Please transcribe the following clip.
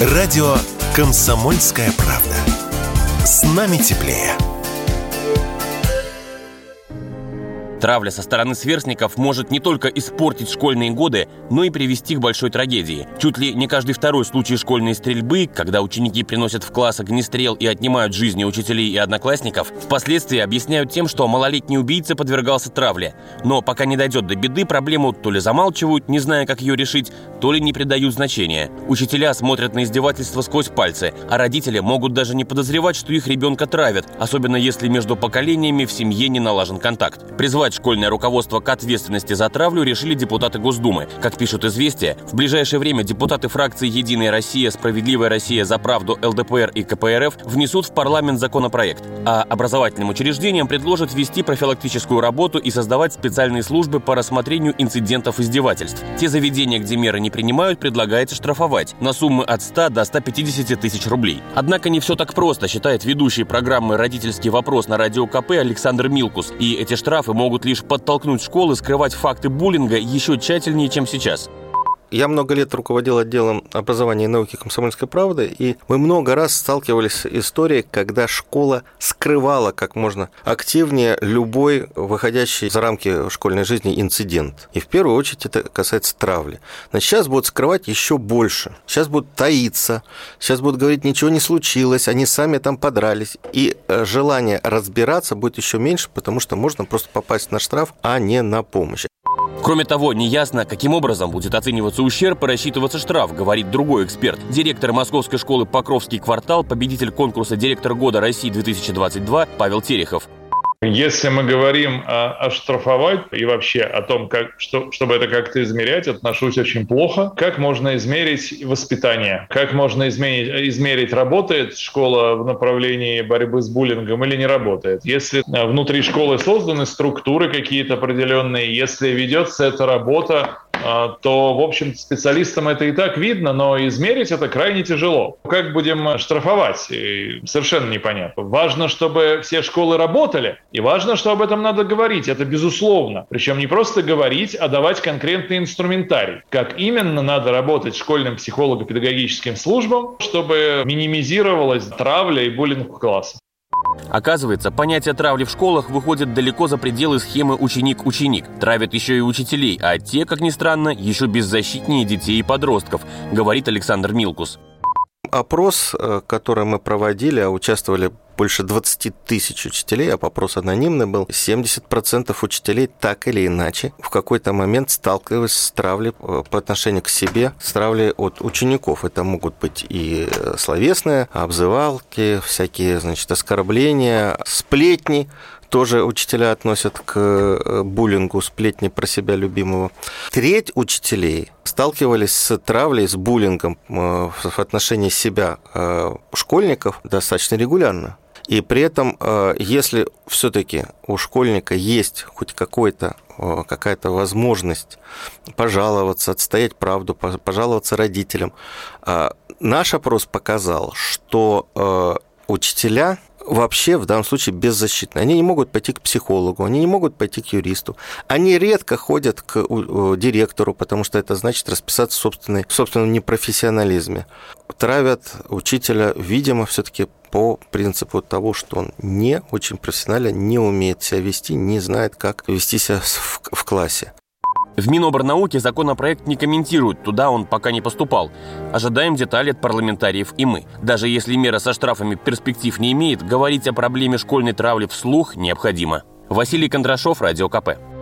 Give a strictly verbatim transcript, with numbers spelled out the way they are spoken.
Радио «Комсомольская правда». С нами теплее. Травля со стороны сверстников может не только испортить школьные годы, но и привести к большой трагедии. Чуть ли не каждый второй случай школьной стрельбы, когда ученики приносят в класс огнестрел и отнимают жизни учителей и одноклассников, впоследствии объясняют тем, что малолетний убийца подвергался травле. Но пока не дойдет до беды, проблему то ли замалчивают, не зная, как ее решить, то ли не придают значения. Учителя смотрят на издевательства сквозь пальцы, а родители могут даже не подозревать, что их ребенка травят, особенно если между поколениями в семье не налажен контакт. Призвать школьное руководство к ответственности за травлю решили депутаты Госдумы. Как пишут «Известия», в ближайшее время депутаты фракции «Единая Россия», «Справедливая Россия за правду», эл дэ пэ эр и ка пэ эр эф внесут в парламент законопроект, а образовательным учреждениям предложат вести профилактическую работу и создавать специальные службы по рассмотрению инцидентов издевательств. Те заведения, где меры не принимают, предлагается штрафовать на суммы от ста до ста пятидесяти тысяч рублей. Однако не все так просто, считает ведущий программы «Родительский вопрос» на Радио ка пэ Александр Милкус. И эти штрафы могут лишь подтолкнуть школы скрывать факты буллинга еще тщательнее, чем сейчас. Я много лет руководил отделом образования и науки «Комсомольской правды», и мы много раз сталкивались с историей, когда школа скрывала как можно активнее любой выходящий за рамки школьной жизни инцидент. И в первую очередь это касается травли. Значит, сейчас будут скрывать еще больше. Сейчас будут таиться, сейчас будут говорить, ничего не случилось, они сами там подрались. И желание разбираться будет еще меньше, потому что можно просто попасть на штраф, а не на помощь. Кроме того, неясно, каким образом будет оцениваться ущерб и рассчитываться штраф, говорит другой эксперт. Директор московской школы «Покровский квартал», победитель конкурса «Директор года России-две тысячи двадцать два» Павел Терехов. Если мы говорим о, о штрафовать и вообще о том, как, что, чтобы это как-то измерять, отношусь очень плохо. Как можно измерить воспитание? Как можно измерить, измерить, работает школа в направлении борьбы с буллингом или не работает? Если внутри школы созданы структуры какие-то определенные, если ведется эта работа, то, в общем-то, специалистам это и так видно, но измерить это крайне тяжело. Как будем штрафовать? Совершенно непонятно. Важно, чтобы все школы работали, и важно, что об этом надо говорить. Это безусловно. Причем не просто говорить, а давать конкретный инструментарий. Как именно надо работать школьным психолого-педагогическим службам, чтобы минимизировалась травля и буллинг в классах. Оказывается, понятие травли в школах выходит далеко за пределы схемы «ученик-ученик». Травят еще и учителей, а те, как ни странно, еще беззащитнее детей и подростков, говорит Александр Милкус. Опрос, который мы проводили, а участвовали больше двадцати тысяч учителей, а опрос анонимный был, семьдесят процентов учителей так или иначе в какой-то момент сталкивались с травлей по отношению к себе, с травлей от учеников. Это могут быть и словесные, обзывалки, всякие, значит, оскорбления, сплетни. Тоже учителя относят к буллингу, сплетни про себя любимого. Треть учителей сталкивались с травлей, с буллингом в отношении себя школьников достаточно регулярно. И при этом, если все-таки у школьника есть хоть какой-то, какая-то возможность пожаловаться, отстоять правду, пожаловаться родителям, наш опрос показал, что учителя вообще в данном случае беззащитны. Они не могут пойти к психологу, они не могут пойти к юристу. Они редко ходят к директору, потому что это значит расписаться в, собственной, в собственном непрофессионализме. Травят учителя, видимо, все-таки по принципу того, что он не очень профессионально, не умеет себя вести, не знает, как вести себя в, в классе. В Минобрнауки законопроект не комментируют, туда он пока не поступал. Ожидаем детали от парламентариев и мы. Даже если мера со штрафами перспектив не имеет, говорить о проблеме школьной травли вслух необходимо. Василий Кондрашов, Радио ка пэ.